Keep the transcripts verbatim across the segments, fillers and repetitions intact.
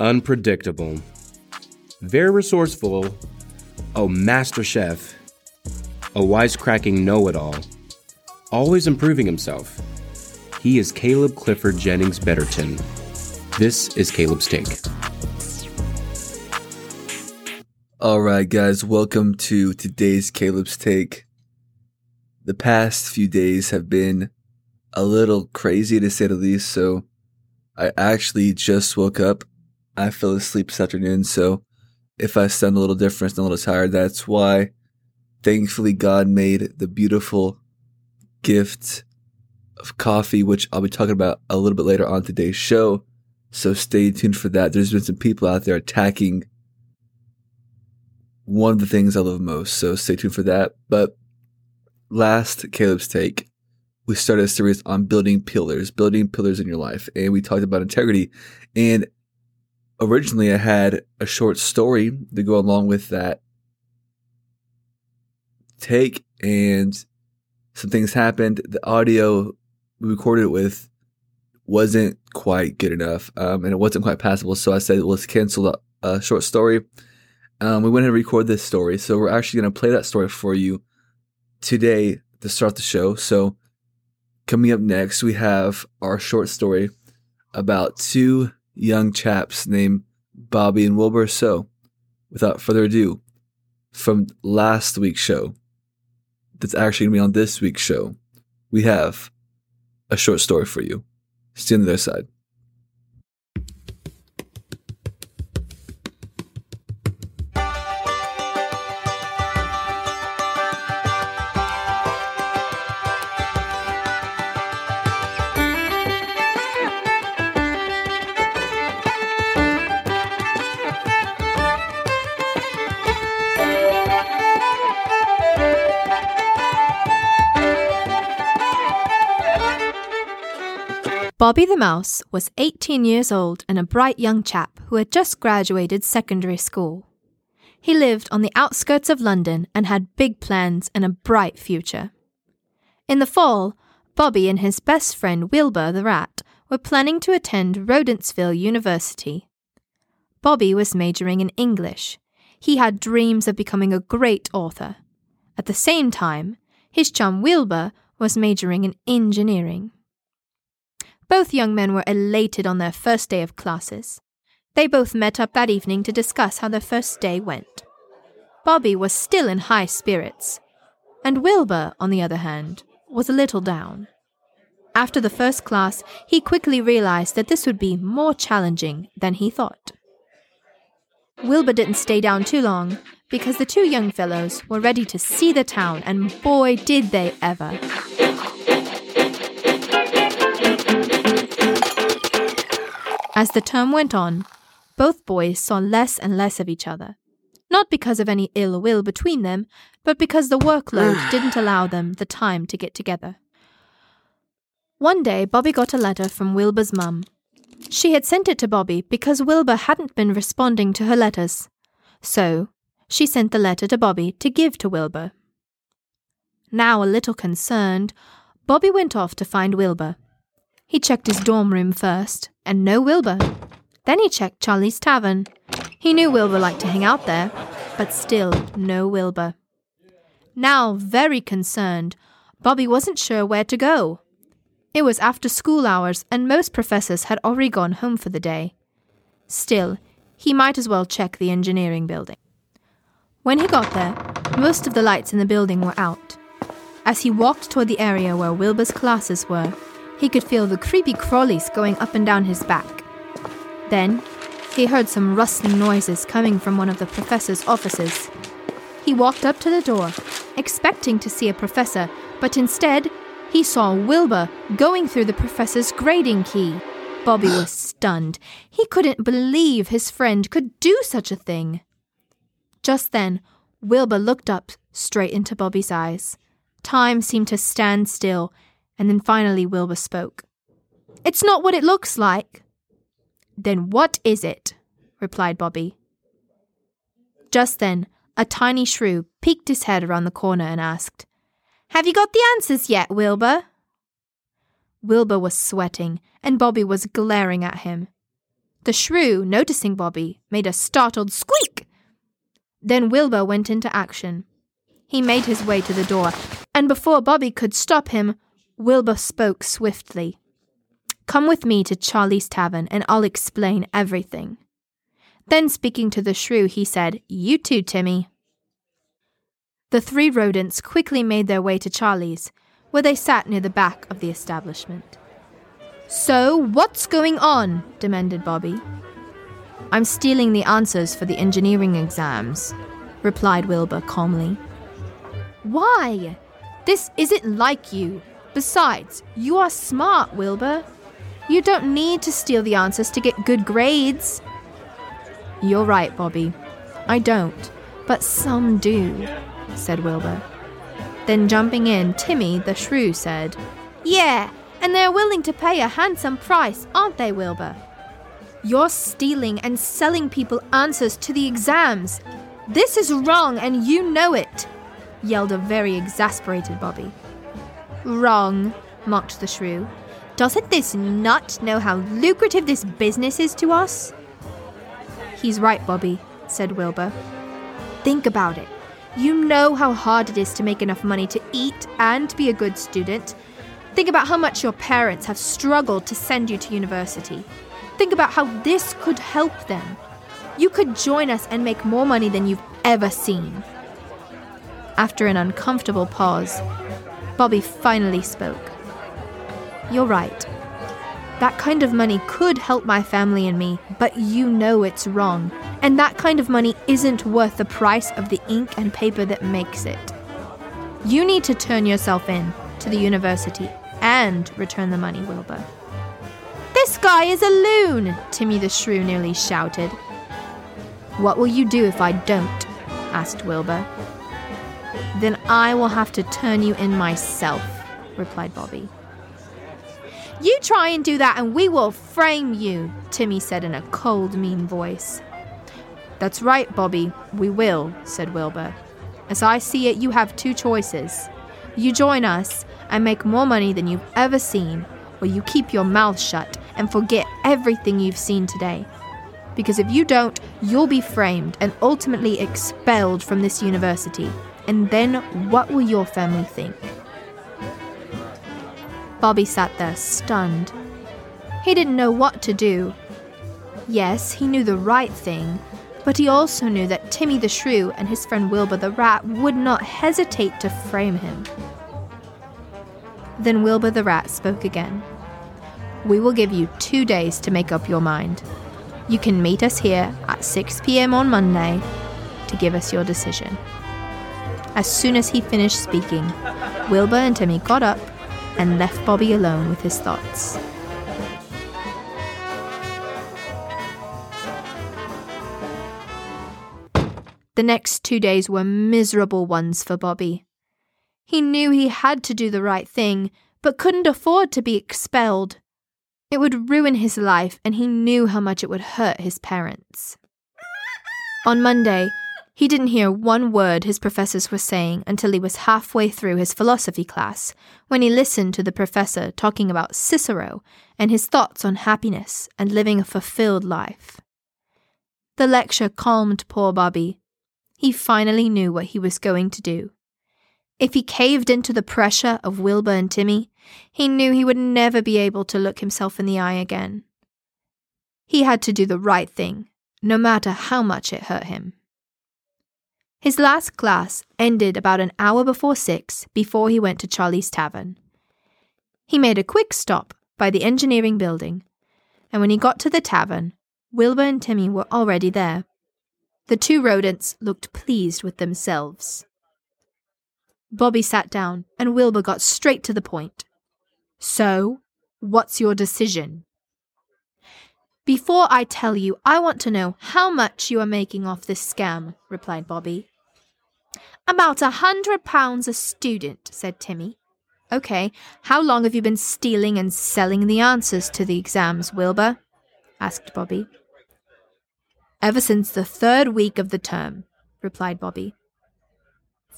unpredictable, very resourceful, a master chef, a wisecracking know-it-all, always improving himself. He is Caleb Clifford Jennings Betterton. This is Caleb's Take. All right, guys, welcome to today's Caleb's Take. The past few days have been a little crazy, to say the least, so I actually just woke up. I fell asleep this afternoon, so if I sound a little different and a little tired, that's why. Thankfully, God made the beautiful gift of coffee, which I'll be talking about a little bit later on today's show, so stay tuned for that. There's been some people out there attacking one of the things I love most, so stay tuned for that. But last Caleb's Take, we started a series on building pillars, building pillars in your life, and we talked about integrity. And originally, I had a short story to go along with that take, and some things happened. The audio we recorded it with wasn't quite good enough, um, and it wasn't quite passable, so I said, let's cancel the uh, short story. Um, we went ahead and recorded this story, so we're actually going to play that story for you today to start the show. So coming up next, we have our short story about two young chaps named Bobby and Wilbur. So without further ado, from last week's show, that's actually going to be on this week's show, we have a short story for you. Stay on the other side. Bobby the Mouse was eighteen years old and a bright young chap who had just graduated secondary school. He lived on the outskirts of London and had big plans and a bright future. In the fall, Bobby and his best friend Wilbur the Rat were planning to attend Rodentsville University. Bobby was majoring in English. He had dreams of becoming a great author. At the same time, his chum Wilbur was majoring in engineering. Both young men were elated on their first day of classes. They both met up that evening to discuss how their first day went. Bobby was still in high spirits, and Wilbur, on the other hand, was a little down. After the first class, he quickly realized that this would be more challenging than he thought. Wilbur didn't stay down too long, because the two young fellows were ready to see the town, and boy, did they ever. As the term went on, both boys saw less and less of each other, not because of any ill will between them, but because the workload didn't allow them the time to get together. One day, Bobby got a letter from Wilbur's mum. She had sent it to Bobby because Wilbur hadn't been responding to her letters. So, she sent the letter to Bobby to give to Wilbur. Now a little concerned, Bobby went off to find Wilbur. He checked his dorm room first, and no Wilbur. Then he checked Charlie's Tavern. He knew Wilbur liked to hang out there, but still no Wilbur. Now very concerned, Bobby wasn't sure where to go. It was after school hours, and most professors had already gone home for the day. Still, he might as well check the engineering building. When he got there, most of the lights in the building were out. As he walked toward the area where Wilbur's classes were, he could feel the creepy crawlies going up and down his back. Then, he heard some rustling noises coming from one of the professor's offices. He walked up to the door, expecting to see a professor, but instead, he saw Wilbur going through the professor's grading key. Bobby was stunned. He couldn't believe his friend could do such a thing. Just then, Wilbur looked up straight into Bobby's eyes. Time seemed to stand still, and then finally Wilbur spoke. "It's not what it looks like." "Then what is it?" replied Bobby. Just then, a tiny shrew peeked his head around the corner and asked, "Have you got the answers yet, Wilbur?" Wilbur was sweating, and Bobby was glaring at him. The shrew, noticing Bobby, made a startled squeak. Then Wilbur went into action. He made his way to the door, and before Bobby could stop him, Wilbur spoke swiftly. "Come with me to Charlie's Tavern, and I'll explain everything." Then, speaking to the shrew, he said, "You too, Timmy." The three rodents quickly made their way to Charlie's, where they sat near the back of the establishment. "So, what's going on?" demanded Bobby. "I'm stealing the answers for the engineering exams," replied Wilbur calmly. "Why? This isn't like you. Besides, you are smart, Wilbur. You don't need to steal the answers to get good grades." "You're right, Bobby. I don't, but some do," said Wilbur. Then jumping in, Timmy the shrew said, "Yeah, and they're willing to pay a handsome price, aren't they, Wilbur? You're stealing and selling people answers to the exams. This is wrong and you know it," yelled a very exasperated Bobby. "Wrong," mocked the shrew. "Doesn't this nut know how lucrative this business is to us?" "He's right, Bobby," said Wilbur. "Think about it. You know how hard it is to make enough money to eat and be a good student. Think about how much your parents have struggled to send you to university. Think about how this could help them. You could join us and make more money than you've ever seen." After an uncomfortable pause, Bobby finally spoke. "You're right. That kind of money could help my family and me, but you know it's wrong. And that kind of money isn't worth the price of the ink and paper that makes it. You need to turn yourself in to the university and return the money, Wilbur." "This guy is a loon," Timmy the shrew nearly shouted. "What will you do if I don't?" asked Wilbur. "Then I will have to turn you in myself," replied Bobby. "You try and do that and we will frame you," Timmy said in a cold, mean voice. "That's right, Bobby, we will," said Wilbur. "As I see it, you have two choices. You join us and make more money than you've ever seen, or you keep your mouth shut and forget everything you've seen today. Because if you don't, you'll be framed and ultimately expelled from this university. And then what will your family think?" Bobby sat there, stunned. He didn't know what to do. Yes, he knew the right thing, but he also knew that Timmy the shrew and his friend Wilbur the rat would not hesitate to frame him. Then Wilbur the rat spoke again. "We will give you two days to make up your mind. You can meet us here at six p.m. on Monday to give us your decision." As soon as he finished speaking, Wilbur and Timmy got up and left Bobby alone with his thoughts. The next two days were miserable ones for Bobby. He knew he had to do the right thing, but couldn't afford to be expelled. It would ruin his life, and he knew how much it would hurt his parents. On Monday, he didn't hear one word his professors were saying until he was halfway through his philosophy class, when he listened to the professor talking about Cicero and his thoughts on happiness and living a fulfilled life. The lecture calmed poor Bobby. He finally knew what he was going to do. If he caved into the pressure of Wilbur and Timmy, he knew he would never be able to look himself in the eye again. He had to do the right thing, no matter how much it hurt him. His last class ended about an hour before six before he went to Charlie's Tavern. He made a quick stop by the engineering building, and when he got to the tavern, Wilbur and Timmy were already there. The two rodents looked pleased with themselves. Bobby sat down, and Wilbur got straight to the point. "So, what's your decision?" "Before I tell you, I want to know how much you are making off this scam," replied Bobby. "About a hundred pounds a student," said Timmy. "Okay, how long have you been stealing and selling the answers to the exams, Wilbur?" asked Bobby. "Ever since the third week of the term," replied Bobby.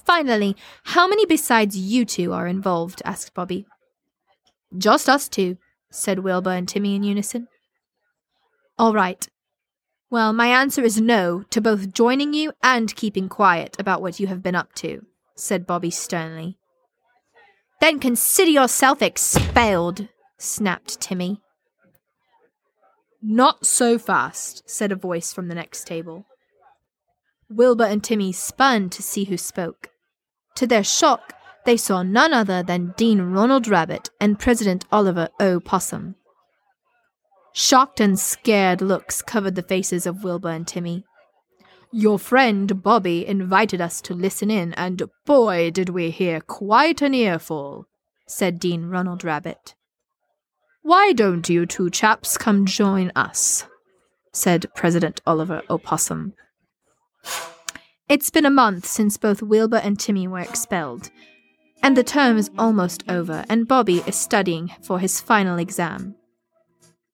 "Finally, how many besides you two are involved?" asked Bobby. "Just us two," said Wilbur and Timmy in unison. All right. Well, my answer is no to both joining you and keeping quiet about what you have been up to, said Bobby sternly. Then consider yourself expelled, snapped Timmy. Not so fast, said a voice from the next table. Wilbur and Timmy spun to see who spoke. To their shock, they saw none other than Dean Ronald Rabbit and President Oliver Opossum. Shocked and scared looks covered the faces of Wilbur and Timmy. Your friend Bobby invited us to listen in, and boy did we hear quite an earful, said Dean Ronald Rabbit. Why don't you two chaps come join us, said President Oliver Opossum. It's been a month since both Wilbur and Timmy were expelled, and the term is almost over, and Bobby is studying for his final exam.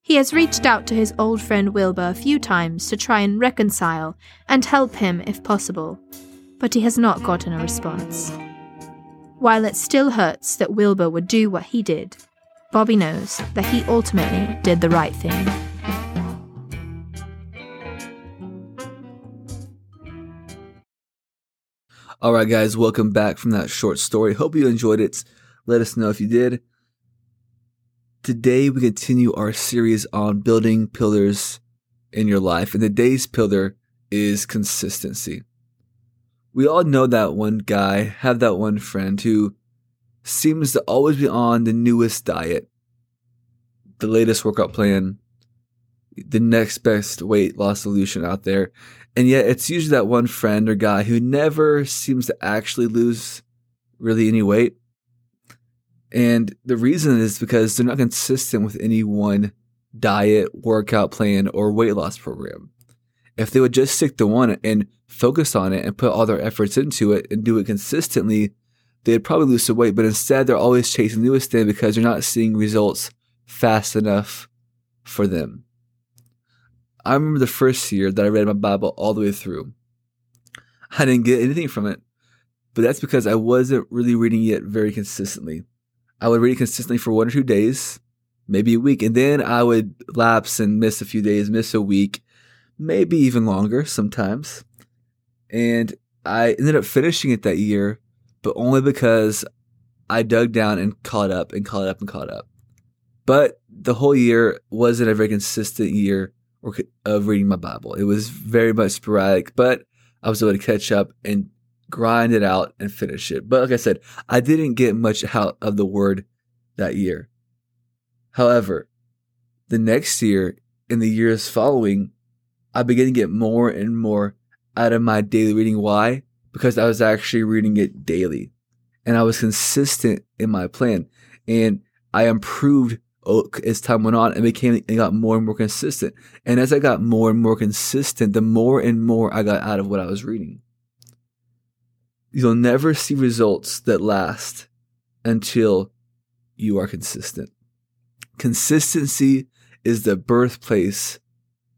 He has reached out to his old friend Wilbur a few times to try and reconcile and help him if possible, but he has not gotten a response. While it still hurts that Wilbur would do what he did, Bobby knows that he ultimately did the right thing. All right, guys, welcome back from that short story. Hope you enjoyed it. Let us know if you did. Today, we continue our series on building pillars in your life, and today's pillar is consistency. We all know that one guy, have that one friend who seems to always be on the newest diet, the latest workout plan, the next best weight loss solution out there, and yet it's usually that one friend or guy who never seems to actually lose really any weight. And the reason is because they're not consistent with any one diet, workout plan, or weight loss program. If they would just stick to one and focus on it and put all their efforts into it and do it consistently, they'd probably lose some weight. But instead, they're always chasing the newest thing because they're not seeing results fast enough for them. I remember the first year that I read my Bible all the way through. I didn't get anything from it, but that's because I wasn't really reading it very consistently. I would read it consistently for one or two days, maybe a week, and then I would lapse and miss a few days, miss a week, maybe even longer sometimes. And I ended up finishing it that year, but only because I dug down and caught up and caught up and caught up. But the whole year wasn't a very consistent year of reading my Bible. It was very much sporadic, but I was able to catch up and grind it out and finish it. But like I said, I didn't get much out of the word that year. However, the next year and the years following, I began to get more and more out of my daily reading. Why? Because I was actually reading it daily and I was consistent in my plan. And I improved as time went on and became and got more and more consistent. And as I got more and more consistent, the more and more I got out of what I was reading. You'll never see results that last until you are consistent. Consistency is the birthplace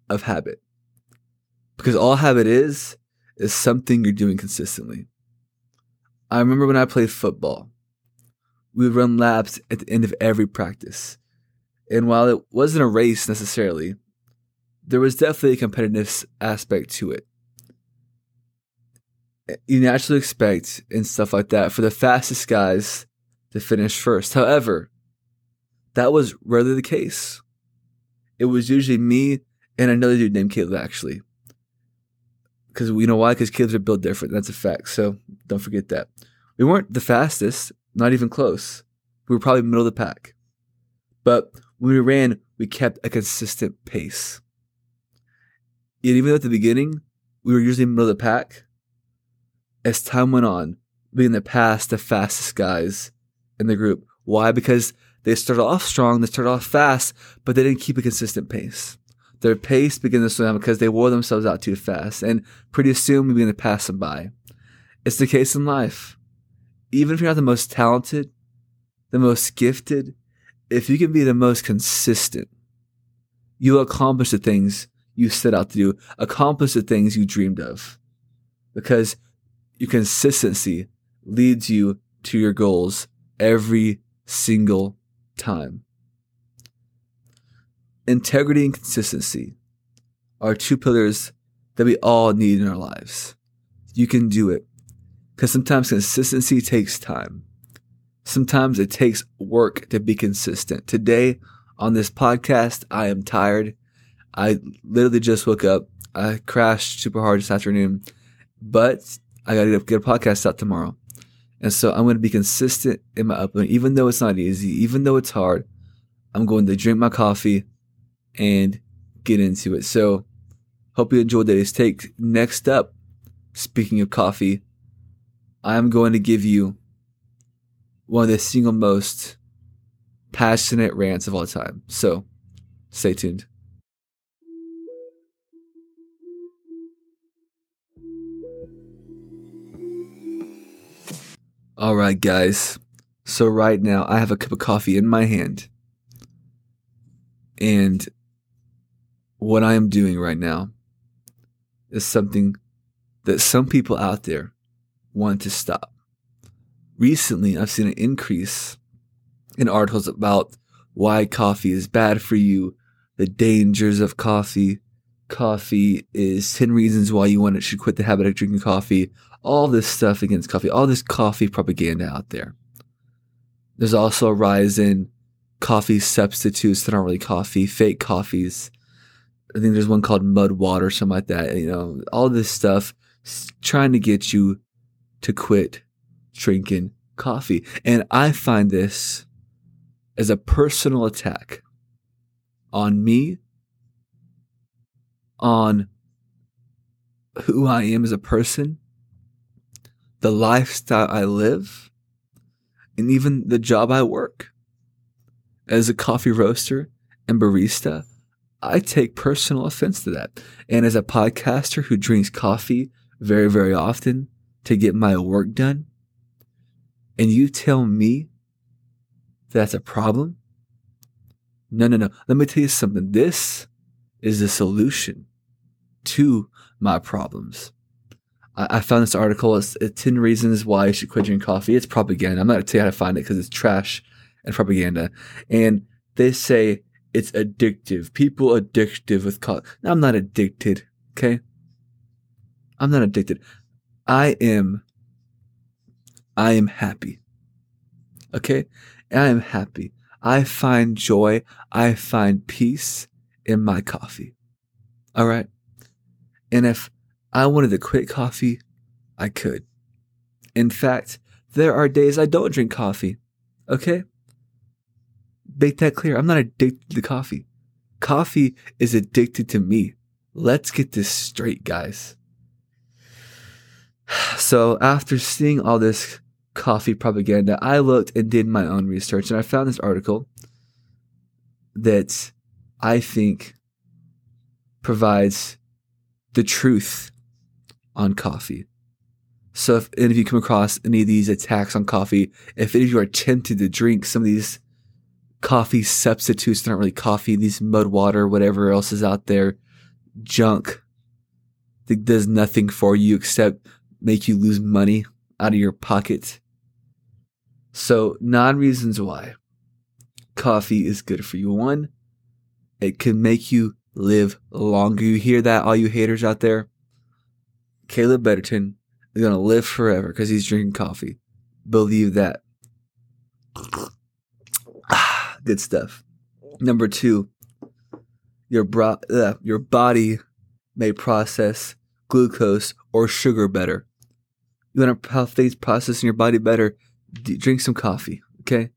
of habit, because all habit is, is something you're doing consistently. I remember when I played football, we would run laps at the end of every practice. And while it wasn't a race necessarily, there was definitely a competitive aspect to it. You naturally expect and stuff like that for the fastest guys to finish first. However, that was rarely the case. It was usually me and another dude named Caleb, actually. Because you know why? Because Caleb's are built different. That's a fact. So don't forget that. We weren't the fastest, not even close. We were probably middle of the pack. But when we ran, we kept a consistent pace. And even though at the beginning, we were usually middle of the pack, as time went on, we in the past the fastest guys in the group. Why? Because they started off strong, they started off fast, but they didn't keep a consistent pace. Their pace began to slow down because they wore themselves out too fast, and pretty soon we began to pass them by. It's the case in life. Even if you're not the most talented, the most gifted, if you can be the most consistent, you'll accomplish the things you set out to do, accomplish the things you dreamed of, because your consistency leads you to your goals every single time. Integrity and consistency are two pillars that we all need in our lives. You can do it, because sometimes consistency takes time. Sometimes it takes work to be consistent. Today on this podcast, I am tired. I literally just woke up. I crashed super hard this afternoon, but I got to get a podcast out tomorrow. And so I'm going to be consistent in my upload, even though it's not easy, even though it's hard. I'm going to drink my coffee and get into it. So hope you enjoyed today's take. Next up, speaking of coffee, I'm going to give you one of the single most passionate rants of all time. So stay tuned. All right, guys. So right now I have a cup of coffee in my hand. And what I am doing right now is something that some people out there want to stop. Recently, I've seen an increase in articles about why coffee is bad for you, the dangers of coffee. Coffee is ten reasons why you want it should quit the habit of drinking coffee. All this stuff against coffee, all this coffee propaganda out there. There's also a rise in coffee substitutes that aren't really coffee, fake coffees. I think there's one called mud water, something like that. You know, all this stuff trying to get you to quit drinking coffee. And I find this as a personal attack on me, on who I am as a person, the lifestyle I live, and even the job I work. As a coffee roaster and barista, I take personal offense to that. And as a podcaster who drinks coffee very, very often to get my work done, and you tell me that's a problem? No, no, no. Let me tell you something. This is the solution to my problems. I found this article. It's ten reasons why you should quit drinking coffee. It's propaganda. I'm not going to tell you how to find it because it's trash and propaganda. And they say it's addictive. People addictive with coffee. No, I'm not addicted. Okay. I'm not addicted. I am. I am happy. Okay. I am happy. I find joy. I find peace in my coffee. All right. And if I wanted to quit coffee, I could. In fact, there are days I don't drink coffee, okay? Make that clear. I'm not addicted to coffee. Coffee is addicted to me. Let's get this straight, guys. So after seeing all this coffee propaganda, I looked and did my own research, and I found this article that I think provides the truth on coffee. So if any of you come across any of these attacks on coffee, if any of you are tempted to drink some of these coffee substitutes that aren't really coffee, these mud water, whatever else is out there, junk that does nothing for you except make you lose money out of your pocket. So nine reasons why coffee is good for you. One, it can make you live longer. You hear that, all you haters out there? Caleb Betterton is going to live forever because he's drinking coffee. Believe that. Good stuff. Number two, your, bro- uh, your body may process glucose or sugar better. You want to have things processed in your body better? D- drink some coffee, okay?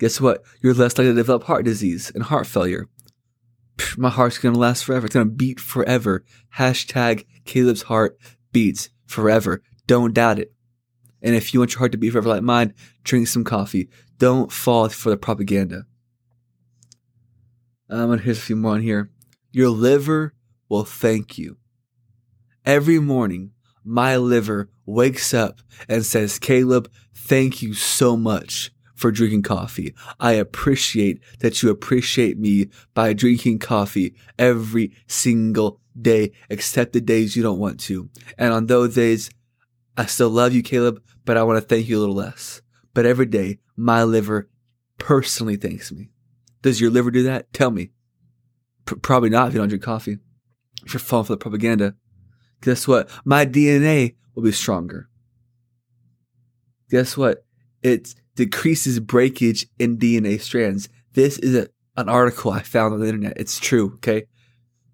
Guess what? You're less likely to develop heart disease and heart failure. Psh, my heart's going to last forever. It's going to beat forever. Hashtag Caleb's heart beats forever. Don't doubt it. And if you want your heart to beat forever like mine, drink some coffee. Don't fall for the propaganda. Um, and here's a few more on here. Your liver will thank you. Every morning, my liver wakes up and says, Caleb, thank you so much for drinking coffee. I appreciate that you appreciate me by drinking coffee every single day, except the days you don't want to. And on those days, I still love you, Caleb, but I want to thank you a little less. But every day, my liver personally thanks me. Does your liver do that? Tell me. P- probably not if you don't drink coffee. if you're falling for the propaganda, guess what? My D N A will be stronger. Guess what? It decreases breakage in D N A strands. This is a, an article I found on the internet. It's true, okay?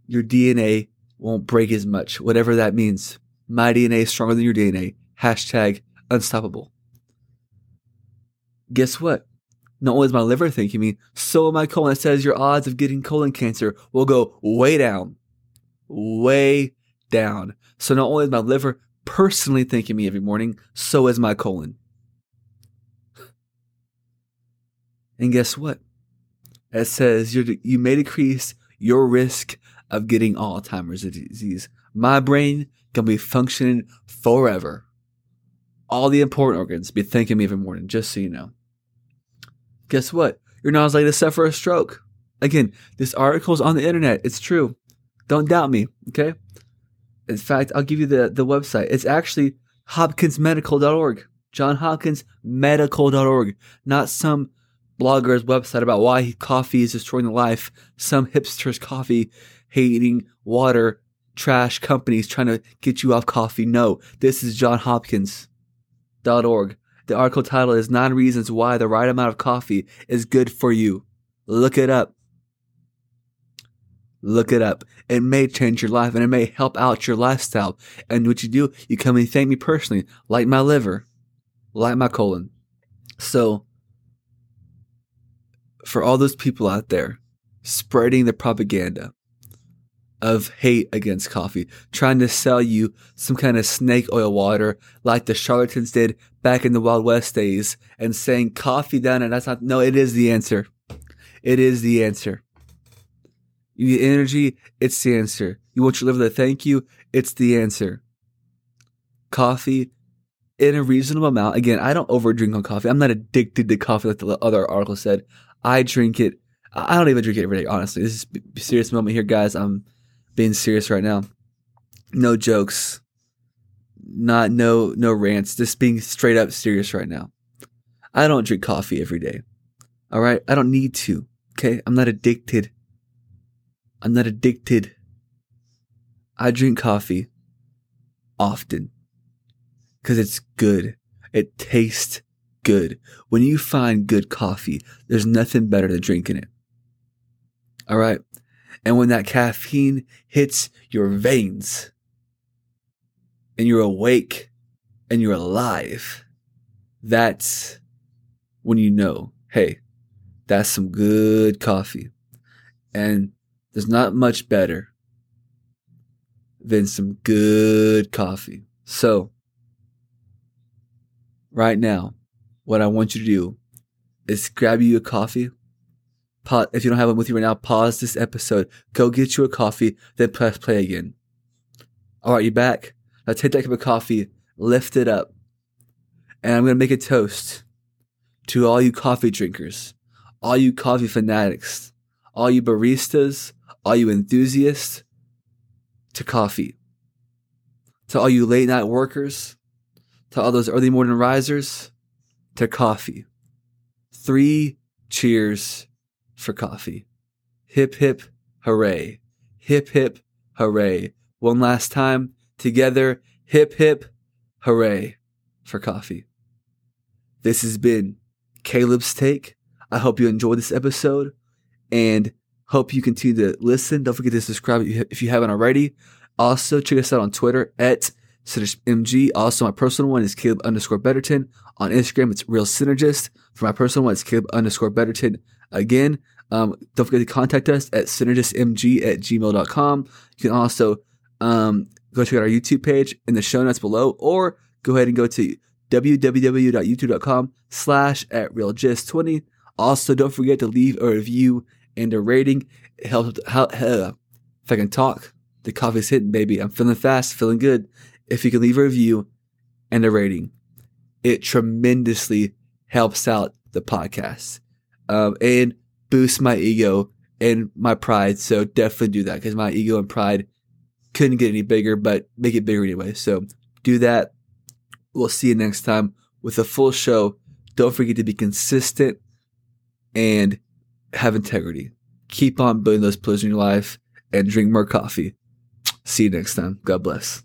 Your D N A won't break as much, whatever that means. My D N A is stronger than your D N A. Hashtag unstoppable. Guess what? Not only is my liver thinking me, so am I colon. It says your odds of getting colon cancer will go way down. Way down. So not only is my liver personally thanking me every morning, so is my colon. And guess what? It says you're, you may decrease your risk of getting Alzheimer's disease. My brain can be functioning forever. All the important organs be thanking me every morning, just so you know. Guess what? You're not as likely to suffer a stroke. Again, this article's on the internet. It's true. Don't doubt me, okay? In fact, I'll give you the, the website. It's actually hopkins medical dot org. John Hopkins Medical dot org. Not some blogger's website about why coffee is destroying the life. Some hipster's coffee-hating water trash companies trying to get you off coffee. No, this is john hopkins dot org. The article title is Nine Reasons Why the Right Amount of Coffee is Good for You. Look it up. Look it up. It may change your life and it may help out your lifestyle. And what you do, you come and thank me personally, like my liver, like my colon. So for all those people out there spreading the propaganda of hate against coffee, trying to sell you some kind of snake oil water like the charlatans did back in the Wild West days and saying coffee done and that's not, no, it is the answer. It is the answer. You need energy, it's the answer. You want your liver to thank you, it's the answer. Coffee in a reasonable amount. Again, I don't overdrink on coffee. I'm not addicted to coffee like the other article said. I drink it. I don't even drink it every day, honestly. This is a serious moment here, guys. I'm being serious right now. No jokes. Not no no rants. Just being straight up serious right now. I don't drink coffee every day. All right? I don't need to. Okay? I'm not addicted. I'm not addicted. I drink coffee often because it's good. It tastes good. When you find good coffee, there's nothing better than drinking it. All right? And when that caffeine hits your veins and you're awake and you're alive, that's when you know, hey, that's some good coffee. And there's not much better than some good coffee. So, right now, what I want you to do is grab you a coffee. If you don't have one with you right now, pause this episode. Go get you a coffee, then press play again. All right, you're back. Now take that cup of coffee, lift it up, and I'm going to make a toast to all you coffee drinkers, all you coffee fanatics, all you baristas, all you enthusiasts to coffee. To all you late night workers, to all those early morning risers, to coffee. Three cheers for coffee. Hip, hip, hooray. Hip, hip, hooray. One last time, together, hip, hip, hooray for coffee. This has been Caleb's Take. I hope you enjoyed this episode and hope you continue to listen. Don't forget to subscribe if you haven't already. Also, check us out on Twitter at Synergist M G. Also, my personal one is Caleb underscore Betterton. On Instagram, it's Real Synergist. For my personal one, it's Caleb underscore Betterton. Again, um, don't forget to contact us at synergist m g at gmail dot com. You can also um, go check out our YouTube page in the show notes below, or go ahead and go to w w w dot youtube dot com slash at real gist twenty. Also, don't forget to leave a review and a rating. It helps. How, uh, if I can talk, the coffee's hitting, baby. I'm feeling fast, feeling good. If you can leave a review and a rating, it tremendously helps out the podcast um, and boosts my ego and my pride. So definitely do that, because my ego and pride couldn't get any bigger, but make it bigger anyway. So do that. We'll see you next time with a full show. Don't forget to be consistent and have integrity. Keep on building those pillars in your life and drink more coffee. See you next time. God bless.